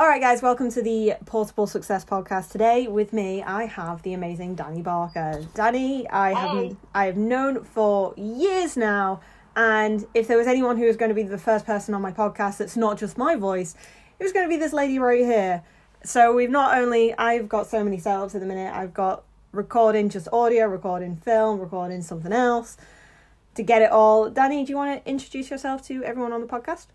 All right, guys, welcome to the Portable Success podcast. Today with me, I have the amazing Danny Barker. Danny, I have known for years now, and if there was anyone who was going to be the first person on my podcast that's not just my voice, it was going to be this lady right here. So we've not only, I've got so many setups at the minute, I've got recording just audio, recording film, recording something else to get it all. Danny, do you want to introduce yourself to everyone on the podcast?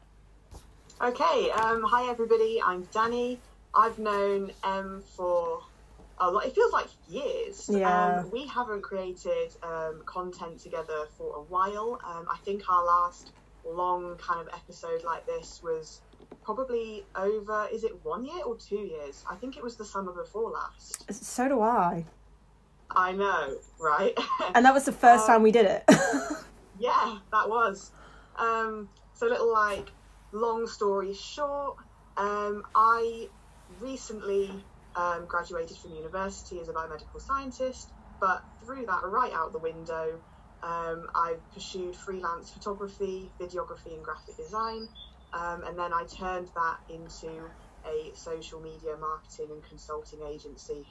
Okay, hi everybody, I'm Danny. I've known Em for a lot, it feels like years. Yeah. We haven't created content together for a while. I think our last long kind of episode like this was probably over, is it 1 year or 2 years? I think it was the summer before last. So do I know, right? And that was the first time we did it. Yeah, that was. So little like... long story short, I recently graduated from university as a biomedical scientist, but threw that right out the window. I pursued freelance photography, videography and graphic design, and then I turned that into a social media marketing and consulting agency.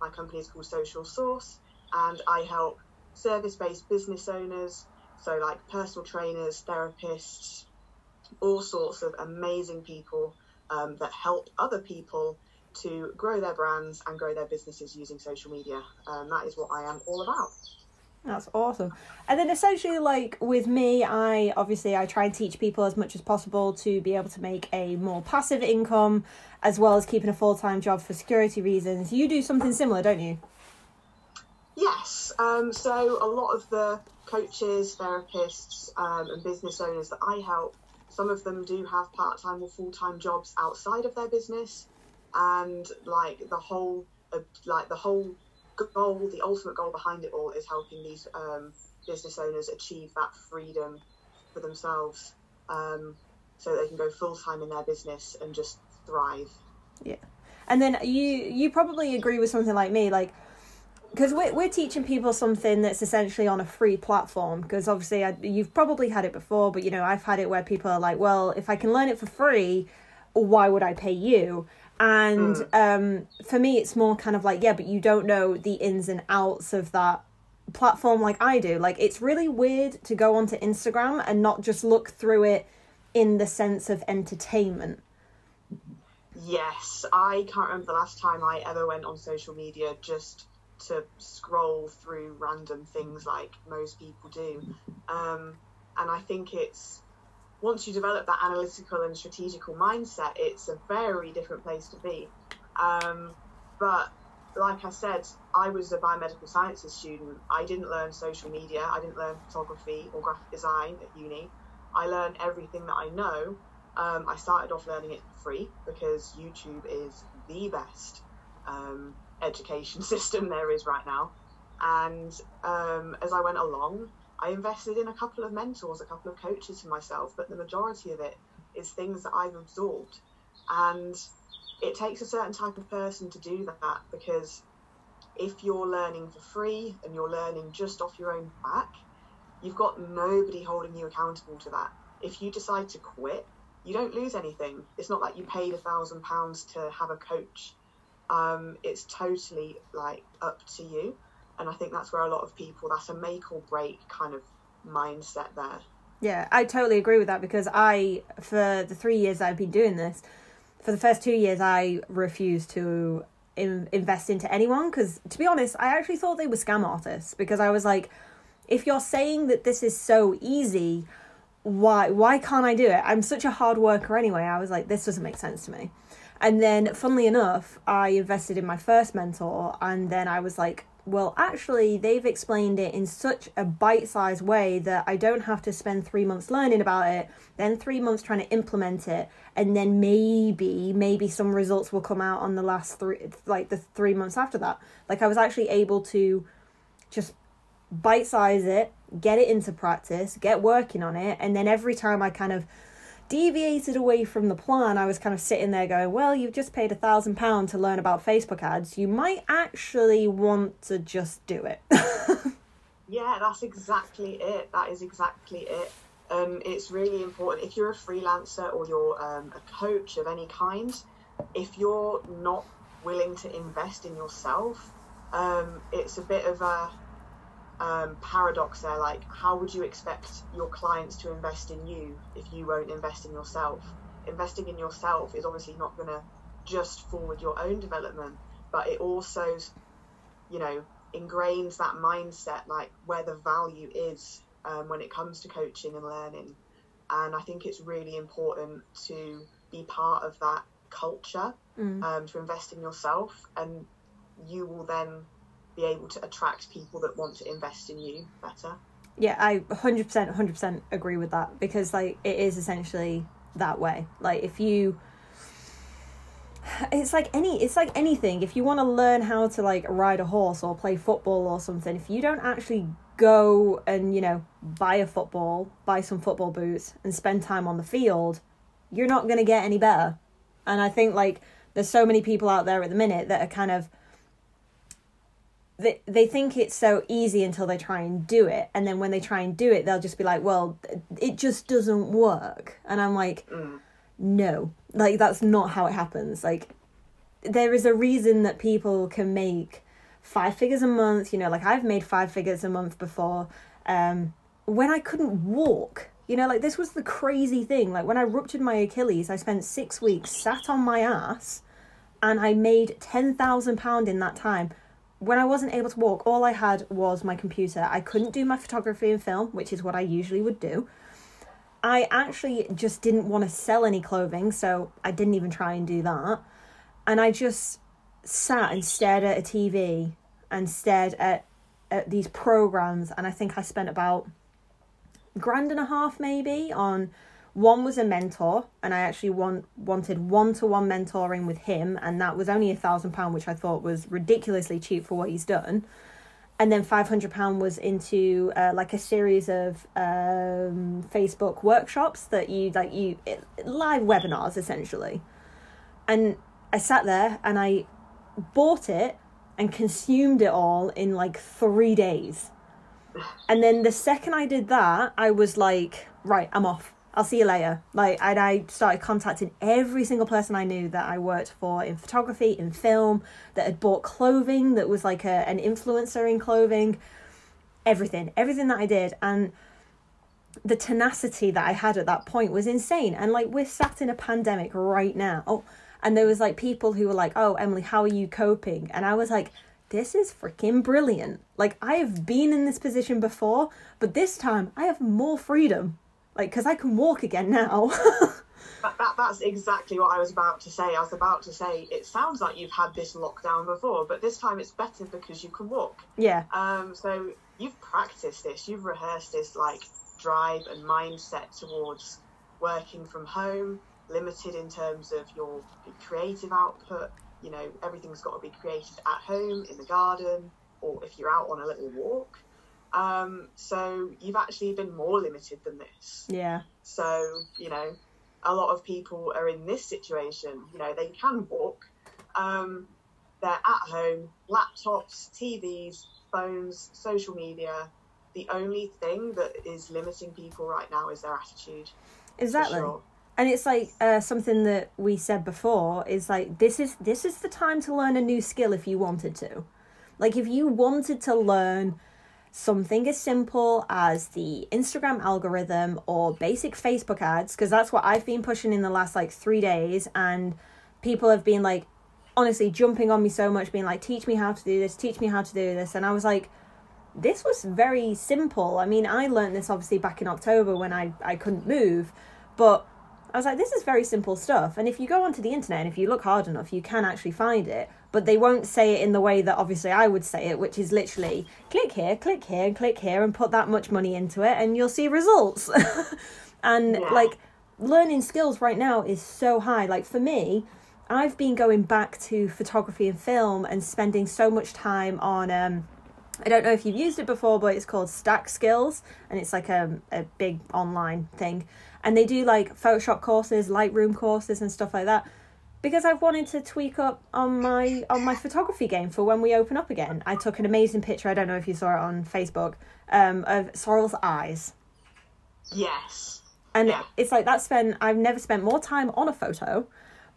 My company is called Social Source, and I help service-based business owners, so like personal trainers, therapists, all sorts of amazing people that help other people to grow their brands and grow their businesses using social media. That is what I am all about. That's awesome. And then essentially, like with me, I try and teach people as much as possible to be able to make a more passive income, as well as keeping a full-time job for security reasons. You do something similar, don't you? Yes. So a lot of the coaches, therapists, and business owners that I help, some of them do have part-time or full-time jobs outside of their business, and the whole goal, the ultimate goal behind it all, is helping these business owners achieve that freedom for themselves, so they can go full-time in their business and just thrive. Yeah, and then you probably agree with something like me, like. Because we're teaching people something that's essentially on a free platform, because obviously you've probably had it before, but you know, I've had it where people are like, well, if I can learn it for free, why would I pay you? And for me, it's more kind of like, yeah, but you don't know the ins and outs of that platform like I do. Like, it's really weird to go onto Instagram and not just look through it in the sense of entertainment. Yes, I can't remember the last time I ever went on social media just to scroll through random things like most people do, and I think it's, once you develop that analytical and strategical mindset, it's a very different place to be. But like I said, I was a biomedical sciences student. I didn't learn social media, I didn't learn photography or graphic design at uni. I learned everything that I know. I started off learning it for free because YouTube is the best education system there is right now, and as I went along, I invested in a couple of mentors, a couple of coaches for myself, but the majority of it is things that I've absorbed, and it takes a certain type of person to do that, because if you're learning for free and you're learning just off your own back, you've got nobody holding you accountable to that. If you decide to quit, you don't lose anything. It's not like you paid £1,000 to have a coach. It's totally like up to you, and I think that's where a lot of people, that's a make or break kind of mindset there. Yeah, I totally agree with that, because for the 3 years I've been doing this, for the first 2 years I refused to invest into anyone, because to be honest, I actually thought they were scam artists, because I was like, if you're saying that this is so easy, why can't I do it? I'm such a hard worker anyway. I was like, this doesn't make sense to me. And then, funnily enough, I invested in my first mentor, and then I was like, well, actually, they've explained it in such a bite-sized way that I don't have to spend 3 months learning about it, then 3 months trying to implement it, and then maybe some results will come out on the last the 3 months after that. Like, I was actually able to just bite-size it, get it into practice, get working on it, and then every time I kind of deviated away from the plan, I was kind of sitting there going, well, you've just paid £1,000 to learn about Facebook ads, you might actually want to just do it. Yeah, that's exactly it. That is exactly it. It's really important, if you're a freelancer or you're a coach of any kind, if you're not willing to invest in yourself, it's a bit of a paradox there. Like, how would you expect your clients to invest in you if you won't invest in yourself? Investing in yourself is obviously not going to just forward your own development, but it also, you know, ingrains that mindset, like where the value is when it comes to coaching and learning. And I think it's really important to be part of that culture, to invest in yourself, and you will then be able to attract people that want to invest in you better. Yeah, I 100% agree with that, because like it is essentially that way. Like if you, it's like anything, if you want to learn how to like ride a horse or play football or something, if you don't actually go and, you know, buy some football boots and spend time on the field, you're not going to get any better. And I think like there's so many people out there at the minute that are kind of, they think it's so easy until they try and do it, and then when they try and do it, they'll just be like, well, it just doesn't work. And I'm like, no, like that's not how it happens. Like there is a reason that people can make 5 figures a month, you know, like I've made 5 figures a month before, when I couldn't walk, you know, like this was the crazy thing. Like when I ruptured my Achilles, I spent 6 weeks sat on my ass and I made £10,000 in that time. When I wasn't able to walk, all I had was my computer. I couldn't do my photography and film, which is what I usually would do. I actually just didn't want to sell any clothing, so I didn't even try and do that. And I just sat and stared at a TV and stared at these programs. And I think I spent about £1,500 maybe on, one was a mentor, and I actually wanted one-to-one mentoring with him, and that was only £1,000, which I thought was ridiculously cheap for what he's done. And then £500 was into like a series of Facebook workshops that you live webinars essentially. And I sat there and I bought it and consumed it all in like 3 days. And then the second I did that, I was like, right, I'm off. I'll see you later. Like, and I started contacting every single person I knew that I worked for in photography, in film, that had bought clothing, that was like an influencer in clothing, everything that I did. And the tenacity that I had at that point was insane. And like, we're sat in a pandemic right now. And there was like people who were like, oh, Emily, how are you coping? And I was like, this is freaking brilliant. Like, I have been in this position before, but this time I have more freedom. Like, because I can walk again now. That's exactly what I was about to say. I was about to say, it sounds like you've had this lockdown before, but this time it's better because you can walk. Yeah. So you've practiced this. You've rehearsed this, like, drive and mindset towards working from home, limited in terms of your creative output. You know, everything's got to be created at home, in the garden, or if you're out on a little walk. So you've actually been more limited than this. Yeah. So, you know, a lot of people are in this situation. You know, they can walk. They're at home, laptops, TVs, phones, social media. The only thing that is limiting people right now is their attitude. Exactly. For sure. And it's like something that we said before is like, this is the time to learn a new skill if you wanted to. Like, if you wanted to learn something as simple as the Instagram algorithm or basic Facebook ads, because that's what I've been pushing in the last like 3 days, and people have been like honestly jumping on me so much, being like, teach me how to do this. And I was like, this was very simple. I mean, I learned this obviously back in October when I couldn't move, but I was like, this is very simple stuff. And if you go onto the internet and if you look hard enough, you can actually find it. But they won't say it in the way that obviously I would say it, which is literally click here, and click here, and put that much money into it, and you'll see results. And yeah. Like, learning skills right now is so high. Like, for me, I've been going back to photography and film and spending so much time on, I don't know if you've used it before, but it's called Stack Skills, and it's like a big online thing. And they do like Photoshop courses, Lightroom courses and stuff like that, because I've wanted to tweak up on my photography game for when we open up again. I took an amazing picture, I don't know if you saw it on Facebook, of Sorrel's eyes. Yes. And yeah. It's like I've never spent more time on a photo,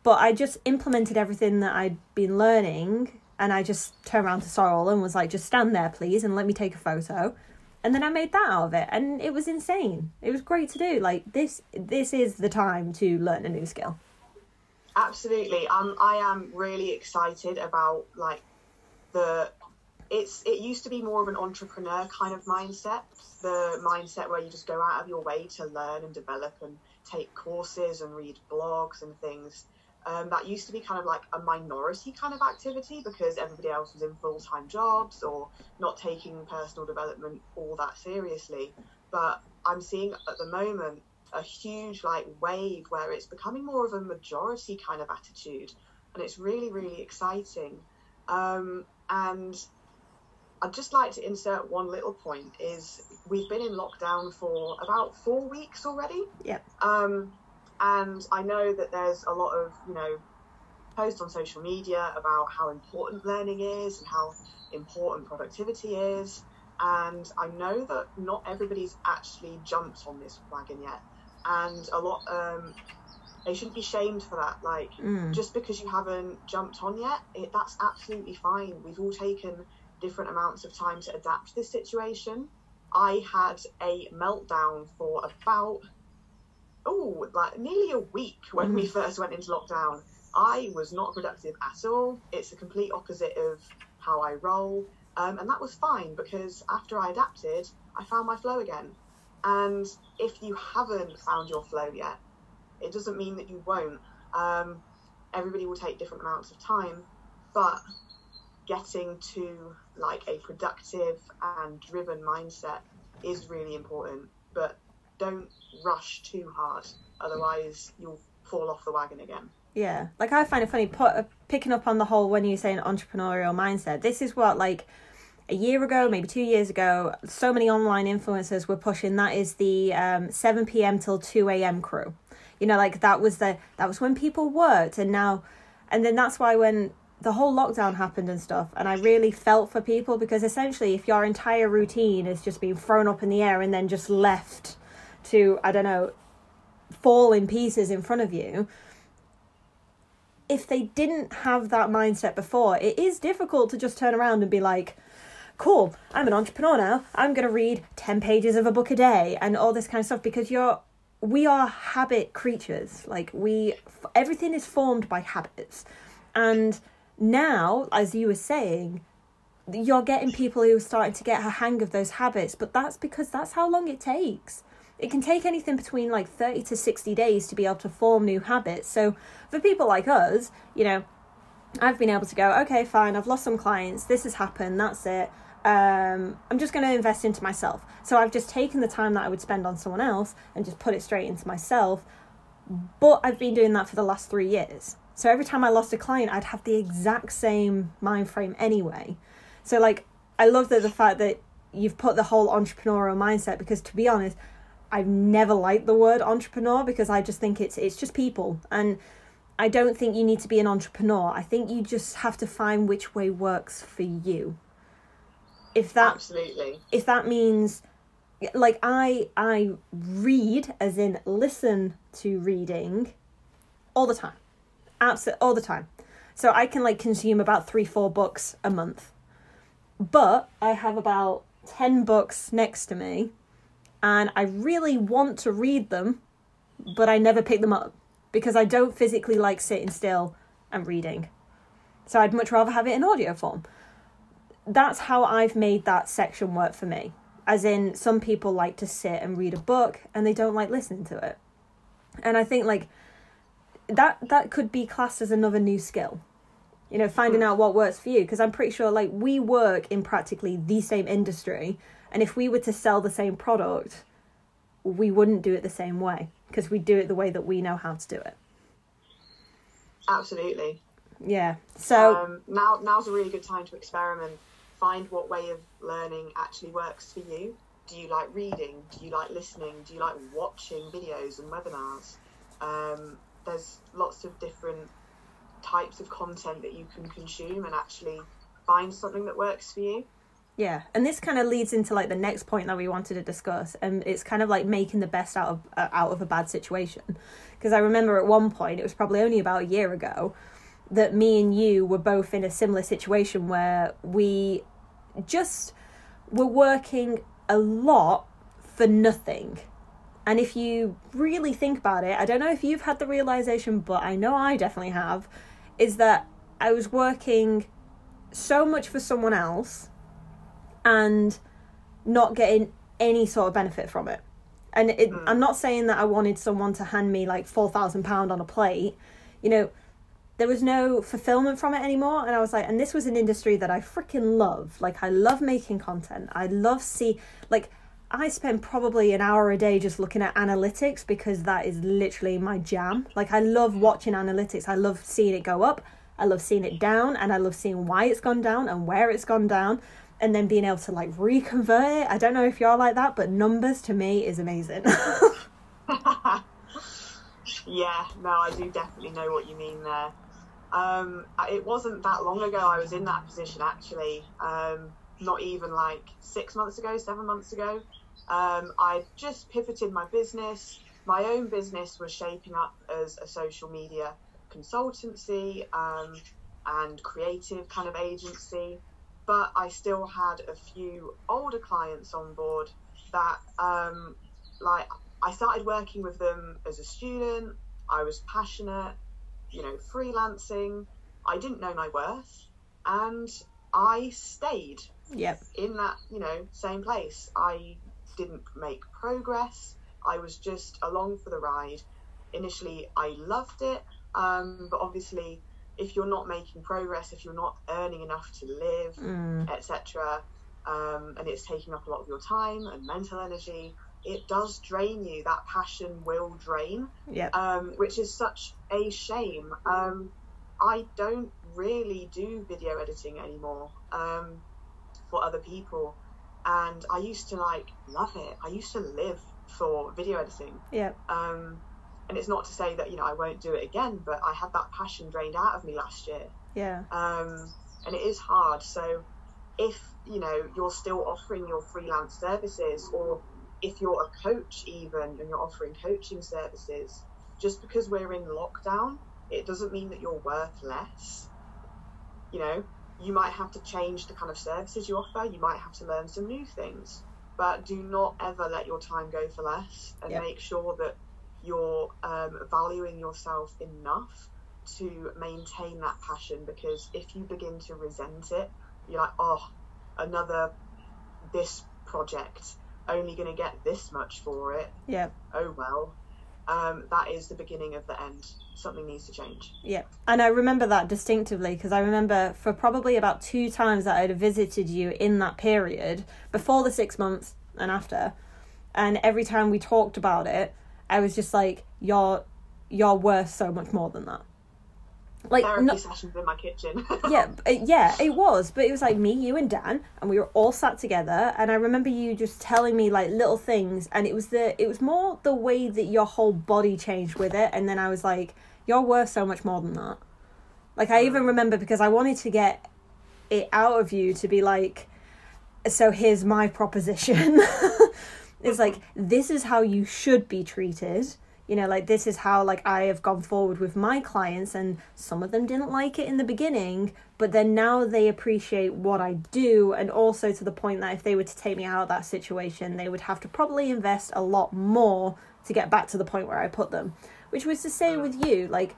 But I just implemented everything that I'd been learning, and I just turned around to Sorrel and was like, just stand there, please, and let me take a photo. And then I made that out of it, and it was insane. It was great to do. Like, this is the time to learn a new skill. Absolutely. I am really excited about, like, it used to be more of an entrepreneur kind of mindset, the mindset where you just go out of your way to learn and develop and take courses and read blogs and things. That used to be kind of like a minority kind of activity because everybody else was in full-time jobs or not taking personal development all that seriously. But I'm seeing at the moment a huge like wave where it's becoming more of a majority kind of attitude, and it's really, really exciting. And I'd just like to insert one little point is we've been in lockdown for about 4 weeks already. Yep. And I know that there's a lot of, you know, posts on social media about how important learning is and how important productivity is. And I know that not everybody's actually jumped on this wagon yet. And a lot, they shouldn't be shamed for that. Like, just because you haven't jumped on yet, that's absolutely fine. We've all taken different amounts of time to adapt to this situation. I had a meltdown for about... nearly a week when we first went into lockdown. I was not productive at all. It's the complete opposite of how I roll. And that was fine because after I adapted, I found my flow again. And if you haven't found your flow yet, it doesn't mean that you won't. Everybody will take different amounts of time, but getting to like a productive and driven mindset is really important. But don't rush too hard, otherwise you'll fall off the wagon again. Yeah, like I find it funny, picking up on the whole when you say an entrepreneurial mindset, this is what, like a year ago, maybe 2 years ago, so many online influencers were pushing. That is the 7 p.m. till 2 a.m. crew. You know, like that was when people worked, and then that's why when the whole lockdown happened and stuff, and I really felt for people because essentially, if your entire routine is just being thrown up in the air and then just left to, I don't know, fall in pieces in front of you. If they didn't have that mindset before, it is difficult to just turn around and be like, cool, I'm an entrepreneur now. I'm going to read 10 pages of a book a day and all this kind of stuff, because we are habit creatures. Like everything is formed by habits. And now, as you were saying, you're getting people who are starting to get a hang of those habits, but that's because that's how long it takes. It can take anything between like 30 to 60 days to be able to form new habits. So for people like us, you know, I've been able to go, okay, fine, I've lost some clients. This has happened. That's it. I'm just going to invest into myself. So I've just taken the time that I would spend on someone else and just put it straight into myself. But I've been doing that for the last 3 years. So every time I lost a client, I'd have the exact same mind frame anyway. So like, I love that the fact that you've put the whole entrepreneurial mindset, because to be honest, I've never liked the word entrepreneur because I just think it's just people. And I don't think you need to be an entrepreneur. I think you just have to find which way works for you. If that means, like I read, as in listen to reading all the time. Absolutely, all the time. So I can like consume about 3-4 books a month. But I have about 10 books next to me. And I really want to read them, but I never pick them up because I don't physically like sitting still and reading. So I'd much rather have it in audio form. That's how I've made that section work for me. As in, some people like to sit and read a book and they don't like listening to it. And I think like that could be classed as another new skill. You know, finding out what works for you. Because I'm pretty sure like we work in practically the same industry. And if we were to sell the same product, we wouldn't do it the same way because we do it the way that we know how to do it. Absolutely. Yeah. So now's a really good time to experiment. Find what way of learning actually works for you. Do you like reading? Do you like listening? Do you like watching videos and webinars? There's lots of different types of content that you can consume and actually find something that works for you. Yeah, and this kind of leads into like the next point that we wanted to discuss, and it's kind of like making the best out of a bad situation. Because I remember at one point, it was probably only about a year ago, that me and you were both in a similar situation where we just were working a lot for nothing. And if you really think about it, I don't know if you've had the realization, but I know I definitely have, is that I was working so much for someone else and not getting any sort of benefit from it. And I'm not saying that I wanted someone to hand me like £4,000 on a plate. You know, there was no fulfillment from it anymore. And I was like, and this was an industry that I freaking love. Like, I love making content. I love I spend probably an hour a day just looking at analytics because that is literally my jam. Like, I love watching analytics. I love seeing it go up. I love seeing it down, and I love seeing why it's gone down and where it's gone down, and then being able to like reconvert it. I don't know if you're like that, but numbers to me is amazing. Yeah, no, I do definitely know what you mean there. It wasn't that long ago I was in that position, actually. Not even like 6 months ago, 7 months ago. I'd just pivoted my business. My own business was shaping up as a social media consultancy and creative kind of agency, but I still had a few older clients on board that I started working with them as a student. I was passionate, you know, freelancing. I didn't know my worth, and I stayed in that, you know, same place. I didn't make progress. I was just along for the ride. Initially, I loved it. But obviously, if you're not making progress, if you're not earning enough to live, etc., and it's taking up a lot of your time and mental energy, it does drain you. That passion will drain, which is such a shame. I don't really do video editing anymore for other people, and I used to like love it. I used to live for video editing. And it's not to say that, you know, I won't do it again, but I had that passion drained out of me last year. And it is hard. So if, you know, you're still offering your freelance services, or if you're a coach even and you're offering coaching services, just because we're in lockdown, it doesn't mean that you're worth less. You know, you might have to change the kind of services you offer. You might have to learn some new things, but do not ever let your time go for less, and make sure that you're valuing yourself enough to maintain that passion, because if you begin to resent it, you're like, oh, this project, only going to get this much for it. Oh, well, that is the beginning of the end. Something needs to change. And I remember that distinctively, because I remember for probably about 2 times that I'd visited you in that period, before the 6 months and after, and every time we talked about it, I was just like, you're worth so much more than that. Like, therapy sessions in my kitchen. Yeah, it was. But it was like me, you and Dan, and we were all sat together. And I remember you just telling me like little things. And it was more the way that your whole body changed with it. And then I was like, you're worth so much more than that. Like, I even remember, because I wanted to get it out of you to be like, so here's my proposition. It's like, this is how you should be treated. You know, like, this is how, like, I have gone forward with my clients, and some of them didn't like it in the beginning, but then now they appreciate what I do. And also to the point that if they were to take me out of that situation, they would have to probably invest a lot more to get back to the point where I put them, which was the same with you. Like,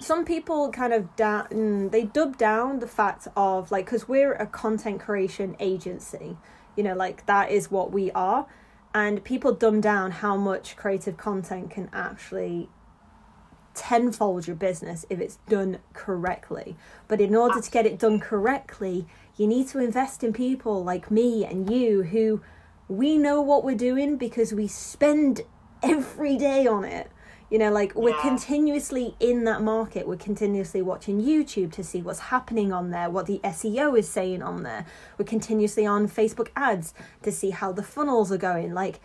some people kind of they dub down the fact of, like, because we're a content creation agency. You know, like, that is what we are. And people dumb down how much creative content can actually tenfold your business if it's done correctly. But in order to get it done correctly, you need to invest in people like me and you, who we know what we're doing because we spend every day on it. You know, like, we're continuously in that market. We're continuously watching YouTube to see what's happening on there, what the SEO is saying on there. We're continuously on Facebook ads to see how the funnels are going. Like,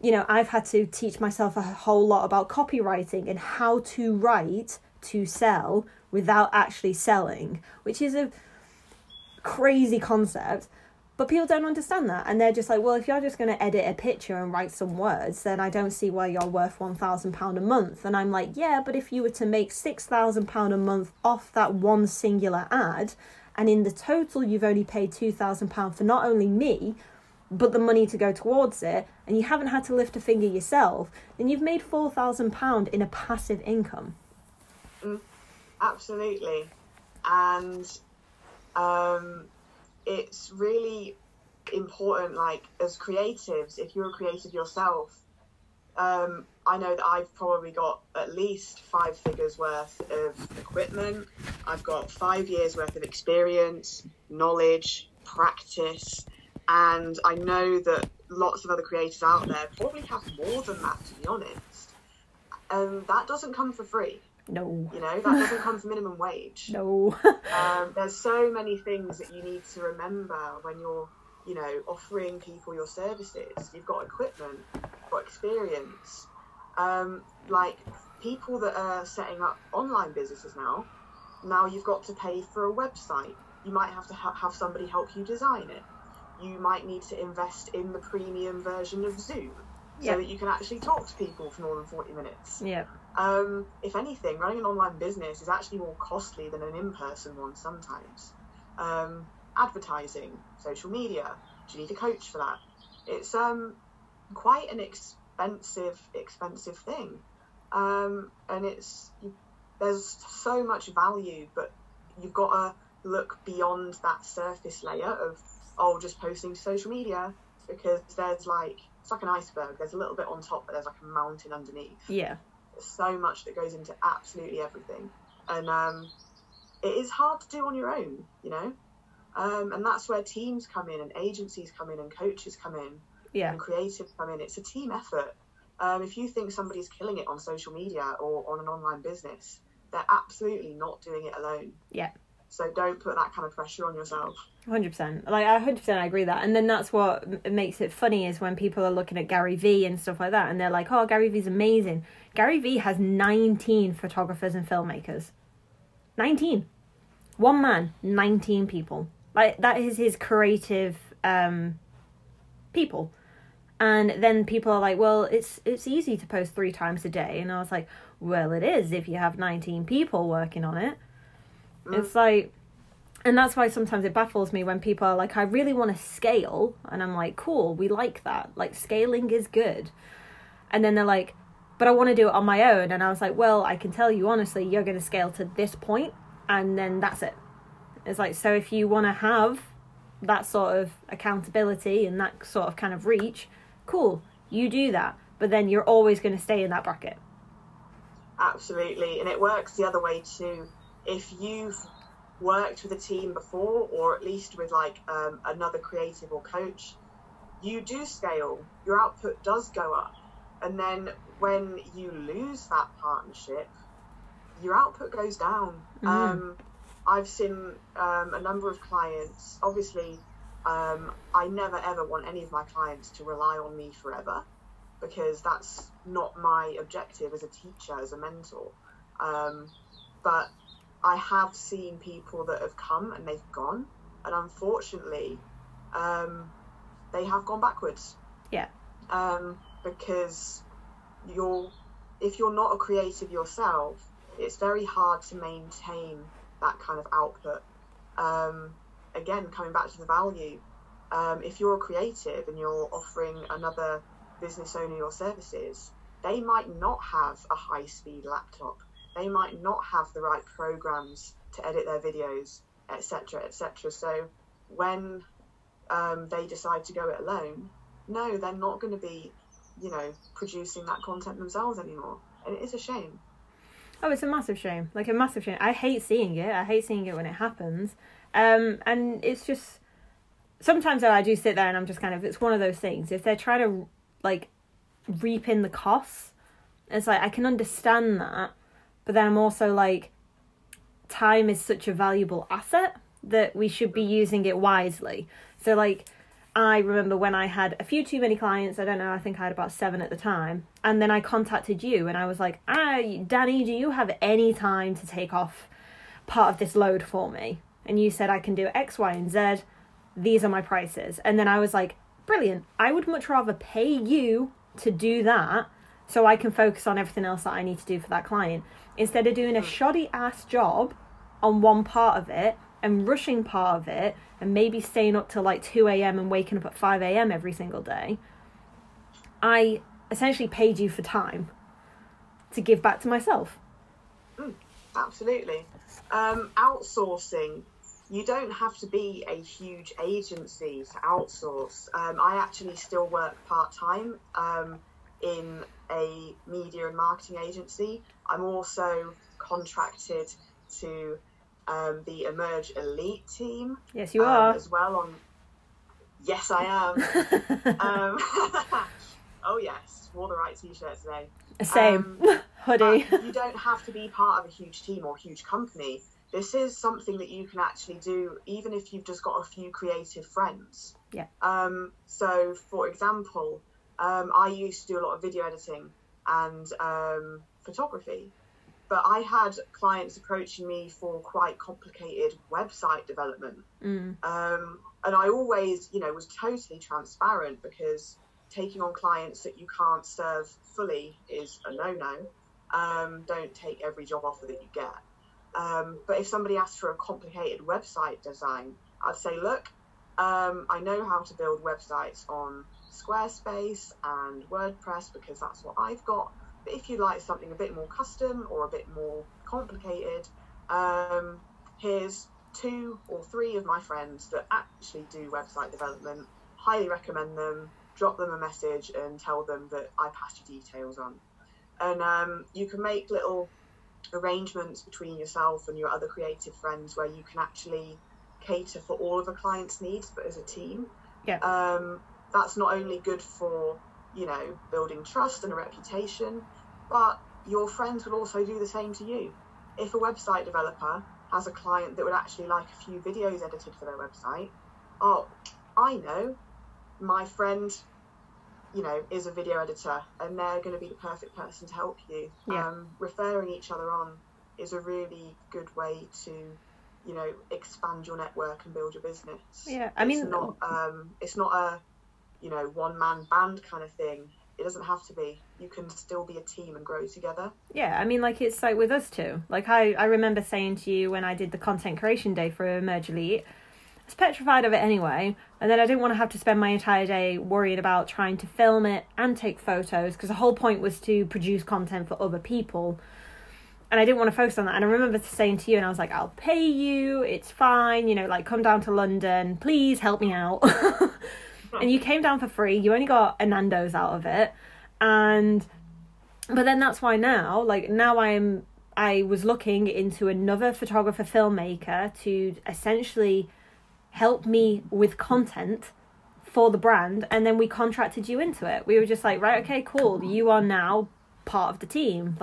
you know, I've had to teach myself a whole lot about copywriting and how to write to sell without actually selling, which is a crazy concept. But people don't understand that. And they're just like, well, if you're just going to edit a picture and write some words, then I don't see why you're worth £1,000 a month. And I'm like, yeah, but if you were to make £6,000 a month off that one singular ad, and in the total, you've only paid £2,000 for not only me, but the money to go towards it, and you haven't had to lift a finger yourself, then you've made £4,000 in a passive income. Absolutely. And it's really important, like, as creatives, if you're a creative yourself, I know that I've probably got at least 5 figures worth of equipment. I've got 5 years worth of experience, knowledge, practice, and I know that lots of other creators out there probably have more than that, to be honest. And that doesn't come for free. No. You know, that doesn't come for minimum wage. No. There's so many things that you need to remember when you're, you know, offering people your services. You've got equipment, you've got experience. Like people that are setting up online businesses now you've got to pay for a website. You might have to have somebody help you design it. You might need to invest in the premium version of Zoom so that you can actually talk to people for more than 40 minutes. Yeah. If anything, running an online business is actually more costly than an in-person one sometimes. Advertising, social media, do you need a coach for that? It's quite an expensive thing. And there's so much value, but you've got to look beyond that surface layer of, oh, just posting to social media, because there's like, it's like an iceberg. There's a little bit on top, but there's like a mountain underneath. Yeah. There's so much that goes into absolutely everything. And it is hard to do on your own, you know? And that's where teams come in, and agencies come in, and coaches come in, and creatives come in. It's a team effort. If you think somebody's killing it on social media or on an online business, they're absolutely not doing it alone. Yeah. So don't put that kind of pressure on yourself. 100%. Like, I 100% agree that. And then that's what makes it funny is when people are looking at Gary Vee and stuff like that, and they're like, oh, Gary Vee's amazing. Gary Vee has 19 photographers and filmmakers. 19. One man, 19 people. Like, that is his creative people. And then people are like, well, it's easy to post 3 times a day. And I was like, well, it is if you have 19 people working on it. It's like, and that's why sometimes it baffles me when people are like, I really want to scale. And I'm like, cool, we like that. Like, scaling is good. And then they're like, but I want to do it on my own. And I was like, well, I can tell you honestly, you're going to scale to this point, and then that's it. It's like, so if you want to have that sort of accountability and that sort of kind of reach, cool, you do that. But then you're always going to stay in that bracket. Absolutely. And it works the other way too. If you've worked with a team before, or at least with like another creative or coach, you do scale, your output does go up. And then when you lose that partnership, your output goes down. I've seen a number of clients, obviously I never ever want any of my clients to rely on me forever, because that's not my objective as a teacher, as a mentor. But I have seen people that have come and they've gone, and unfortunately, they have gone backwards. Yeah. Because if you're not a creative yourself, it's very hard to maintain that kind of output. Again, coming back to the value, if you're a creative and you're offering another business owner your services, they might not have a high-speed laptop. They might not have the right programs to edit their videos, etc., etc. So when they decide to go it alone, no, they're not going to be, you know, producing that content themselves anymore. And it is a shame. Oh, it's a massive shame. Like, a massive shame. I hate seeing it. I hate seeing it when it happens. And it's just, sometimes I do sit there and I'm just kind of, it's one of those things. If they're trying to, like, reap in the costs, it's like, I can understand that. But then I'm also like, time is such a valuable asset that we should be using it wisely. So like, I remember when I had a few too many clients, I don't know, I think I had about 7 at the time. And then I contacted you and I was like, Danny, do you have any time to take off part of this load for me? And you said, I can do X, Y, and Z. these are my prices. And then I was like, brilliant. I would much rather pay you to do that so I can focus on everything else that I need to do for that client, instead of doing a shoddy ass job on one part of it and rushing part of it and maybe staying up till like 2 a.m. and waking up at 5 a.m. every single day. I essentially paid you for time to give back to myself. Absolutely. Outsourcing. You don't have to be a huge agency to outsource. I actually still work part-time in a media and marketing agency. I'm also contracted to the Emerge Elite team. Yes, you are. As well on... Yes, I am. Oh, yes. Wore the right T-shirt today. Same. Hoodie. You don't have to be part of a huge team or huge company. This is something that you can actually do even if you've just got a few creative friends. Yeah. So, for example, I used to do a lot of video editing and photography. But I had clients approaching me for quite complicated website development. And I always, was totally transparent, because taking on clients that you can't serve fully is a no-no. Don't take every job offer that you get. But if somebody asks for a complicated website design, I'd say, look, I know how to build websites on Squarespace and WordPress because that's what I've got. But if you like something a bit more custom or a bit more complicated, here's 2 or 3 of my friends that actually do website development. Highly recommend them. Drop them a message and tell them that I passed your details on. And you can make little arrangements between yourself and your other creative friends where you can actually cater for all of a client's needs, but as a team. Yeah. That's not only good for, building trust and a reputation, but your friends will also do the same to you. If a website developer has a client that would actually like a few videos edited for their website, oh, I know, my friend, is a video editor, and they're going to be the perfect person to help you. Yeah. Referring each other on is a really good way to, expand your network and build your business. Yeah, it's not a, one man band kind of thing. It doesn't have to be. You can still be a team and grow together. Yeah, it's like with us too. Like I remember saying to you when I did the content creation day for Emerge Elite, I was petrified of it anyway, and then I didn't want to have to spend my entire day worried about trying to film it and take photos, because the whole point was to produce content for other people, and I didn't want to focus on that. And I remember saying to you, and I was like, I'll pay you, it's fine, come down to London, please help me out. And you came down for free. You only got a Nando's out of it. But then that's why now, I was looking into another photographer filmmaker to essentially help me with content for the brand, and then we contracted you into it. We were just like, right, okay, cool, you are now part of the team.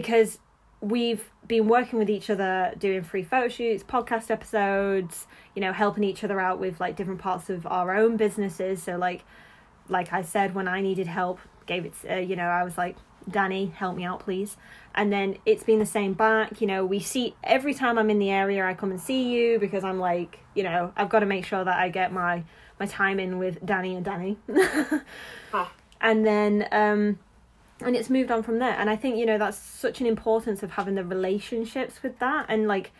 Because we've been working with each other, doing free photo shoots, podcast episodes, helping each other out with different parts of our own businesses. So like I said, when I needed help, gave it, I was like, Danny, help me out, please. And then it's been the same back. We see every time I'm in the area, I come and see you, because I'm like, I've got to make sure that I get my time in with Danny and Danny. And then, and it's moved on from there. And I think, that's such an importance of having the relationships with that. And like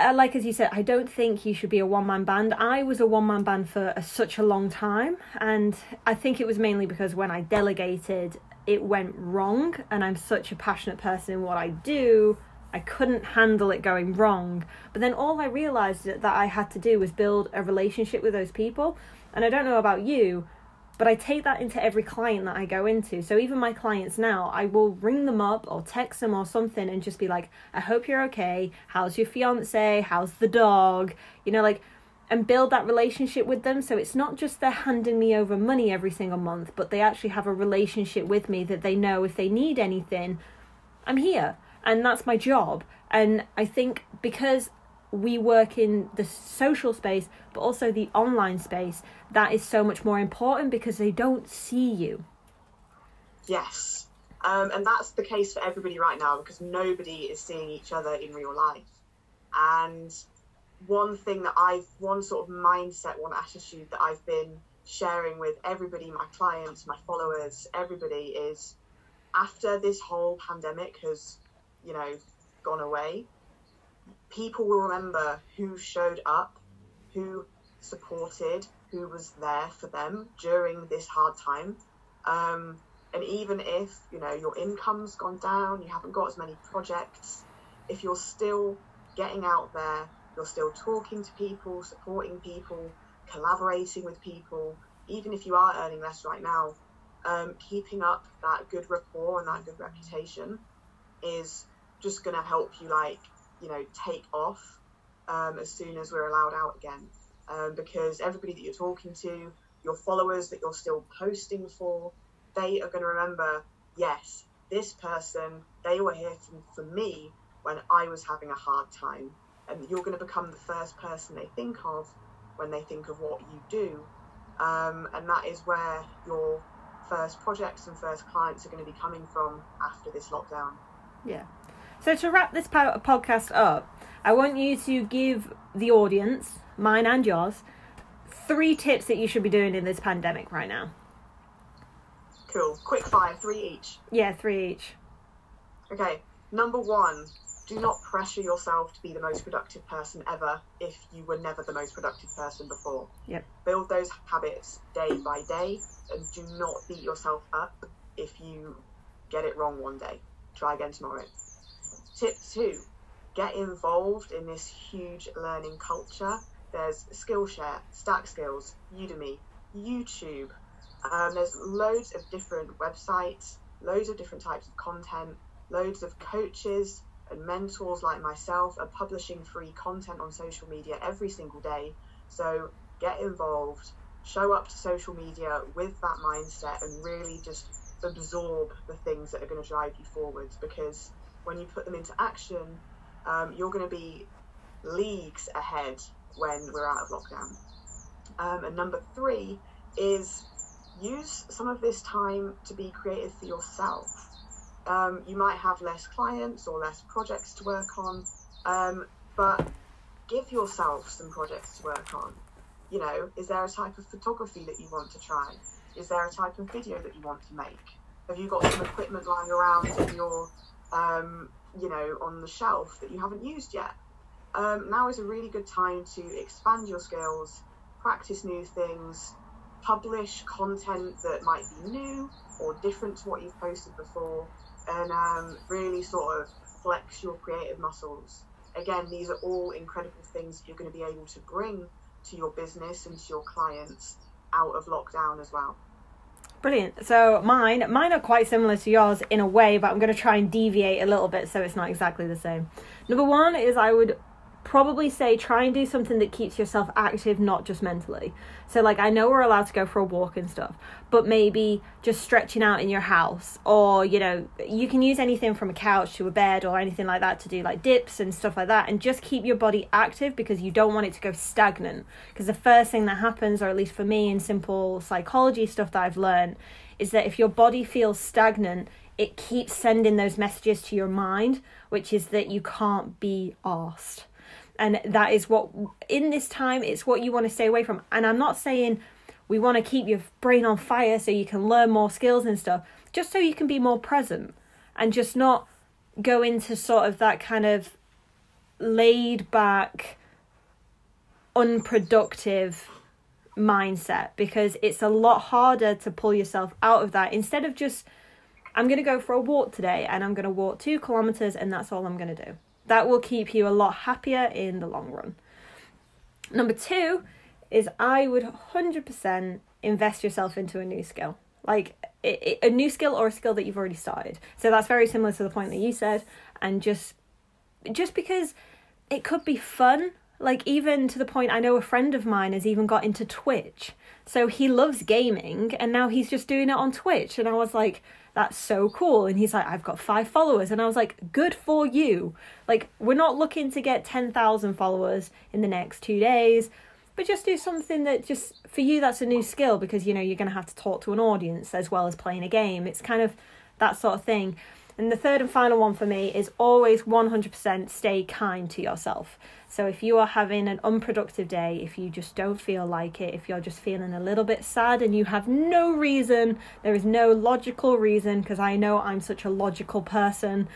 as you said, I don't think you should be a one-man band. I was a one-man band for such a long time, and I think it was mainly because when I delegated, it went wrong, and I'm such a passionate person in what I do, I couldn't handle it going wrong. But then all I realised that I had to do was build a relationship with those people. And I don't know about you, but I take that into every client that I go into. So even my clients now, I will ring them up or text them or something and just be like, I hope you're okay. How's your fiance? How's the dog? And build that relationship with them. So it's not just they're handing me over money every single month, but they actually have a relationship with me that they know if they need anything, I'm here. And that's my job. And I think because we work in the social space, but also the online space, that is so much more important because they don't see you. Yes. And that's the case for everybody right now, because nobody is seeing each other in real life. And one thing that one attitude that I've been sharing with everybody, my clients, my followers, everybody, is after this whole pandemic has, you know, gone away, people will remember who showed up, who supported, who was there for them during this hard time. And even if, you know, your income's gone down, you haven't got as many projects, if you're still getting out there, you're still talking to people, supporting people, collaborating with people, even if you are earning less right now, keeping up that good rapport and that good reputation is just going to help you, like, you know, take off as soon as we're allowed out again. Because everybody that you're talking to, your followers that you're still posting for, they are going to remember, yes, this person, they were here for me when I was having a hard time. And you're going to become the first person they think of when they think of what you do. And that is where your first projects and first clients are going to be coming from after this lockdown. Yeah. So to wrap this podcast up, I want you to give the audience, mine and yours, 3 tips that you should be doing in this pandemic right now. Cool. Quick fire, 3 each. Yeah, 3 each. Okay. Number 1, do not pressure yourself to be the most productive person ever if you were never the most productive person before. Yep. Build those habits day by day, and do not beat yourself up if you get it wrong one day. Try again tomorrow. Tip 2, get involved in this huge learning culture. There's Skillshare, Stack Skills, Udemy, YouTube. There's loads of different websites, loads of different types of content, loads of coaches and mentors like myself are publishing free content on social media every single day. So get involved, show up to social media with that mindset, and really just absorb the things that are going to drive you forwards, because when you put them into action, you're going to be leagues ahead when we're out of lockdown. And number 3 is use some of this time to be creative for yourself. You might have less clients or less projects to work on, but give yourself some projects to work on. You know, is there a type of photography that you want to try? Is there a type of video that you want to make? Have you got some equipment lying around in your, you know, on the shelf that you haven't used yet? Now is a really good time to expand your skills, practice new things, publish content that might be new or different to what you've posted before, and really sort of flex your creative muscles. Again, these are all incredible things that you're going to be able to bring to your business and to your clients out of lockdown as well. Brilliant. So mine are quite similar to yours in a way, but I'm going to try and deviate a little bit so it's not exactly the same. Number 1 is I would probably say try and do something that keeps yourself active, not just mentally. So like, I know we're allowed to go for a walk and stuff, but maybe just stretching out in your house, or, you know, you can use anything from a couch to a bed or anything like that to do like dips and stuff like that, and just keep your body active, because you don't want it to go stagnant. Because the first thing that happens, or at least for me in simple psychology stuff that I've learned, is that if your body feels stagnant, it keeps sending those messages to your mind, which is that you can't be arsed. And that is what, in this time, it's what you want to stay away from. And I'm not saying we want to keep your brain on fire so you can learn more skills and stuff, just so you can be more present and just not go into sort of that kind of laid back, unproductive mindset, because it's a lot harder to pull yourself out of that, instead of just, I'm going to go for a walk today and I'm going to walk 2 kilometers and that's all I'm going to do. That will keep you a lot happier in the long run. Number 2 is I would 100% invest yourself into a new skill. Like a new skill or a skill that you've already started. So that's very similar to the point that you said. And just because it could be fun, like even to the point, I know a friend of mine has even got into Twitch. So he loves gaming and now he's just doing it on Twitch. And I was like, that's so cool. And he's like, I've got 5 followers. And I was like, good for you. Like, we're not looking to get 10,000 followers in the next 2 days, but just do something that just for you, that's a new skill, because, you know, you're going to have to talk to an audience as well as playing a game. It's kind of that sort of thing. And the third and final one for me is always 100% stay kind to yourself. So if you are having an unproductive day, if you just don't feel like it, if you're just feeling a little bit sad and you have no reason, there is no logical reason, because I know I'm such a logical person,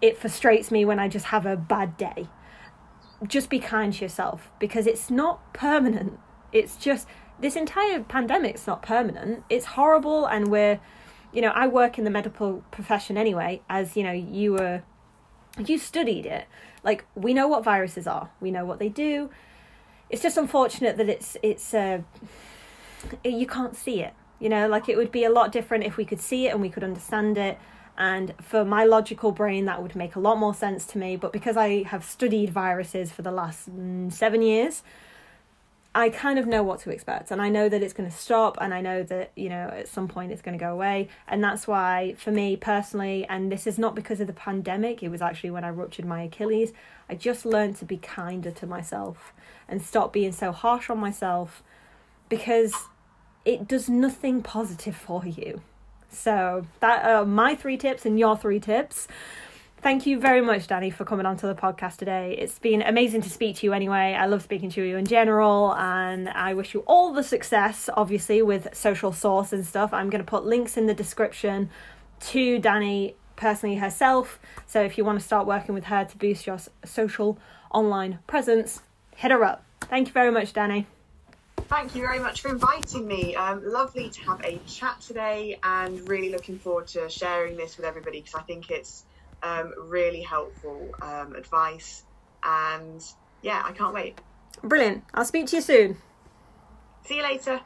it frustrates me when I just have a bad day. Just be kind to yourself, because it's not permanent. It's just, this entire pandemic's not permanent. It's horrible, and we're, you know, I work in the medical profession anyway, as you know, you studied it. Like, we know what viruses are, we know what they do. It's just unfortunate that you can't see it, you know, like it would be a lot different if we could see it and we could understand it. And for my logical brain, that would make a lot more sense to me. But because I have studied viruses for the last 7 years, I kind of know what to expect. And I know that it's going to stop. And I know that, you know, at some point it's going to go away. And that's why, for me personally, and this is not because of the pandemic, it was actually when I ruptured my Achilles, I just learned to be kinder to myself and stop being so harsh on myself, because it does nothing positive for you. So that are my 3 tips and your 3 tips. Thank you very much, Danny, for coming onto the podcast today. It's been amazing to speak to you anyway. I love speaking to you in general, and I wish you all the success, obviously, with Social Source and stuff. I'm going to put links in the description to Danny personally herself. So if you want to start working with her to boost your social online presence, hit her up. Thank you very much, Danny. Thank you very much for inviting me. Lovely to have a chat today, and really looking forward to sharing this with everybody, because I think it's really helpful advice. And yeah, I can't wait. Brilliant. I'll speak to you soon. See you later.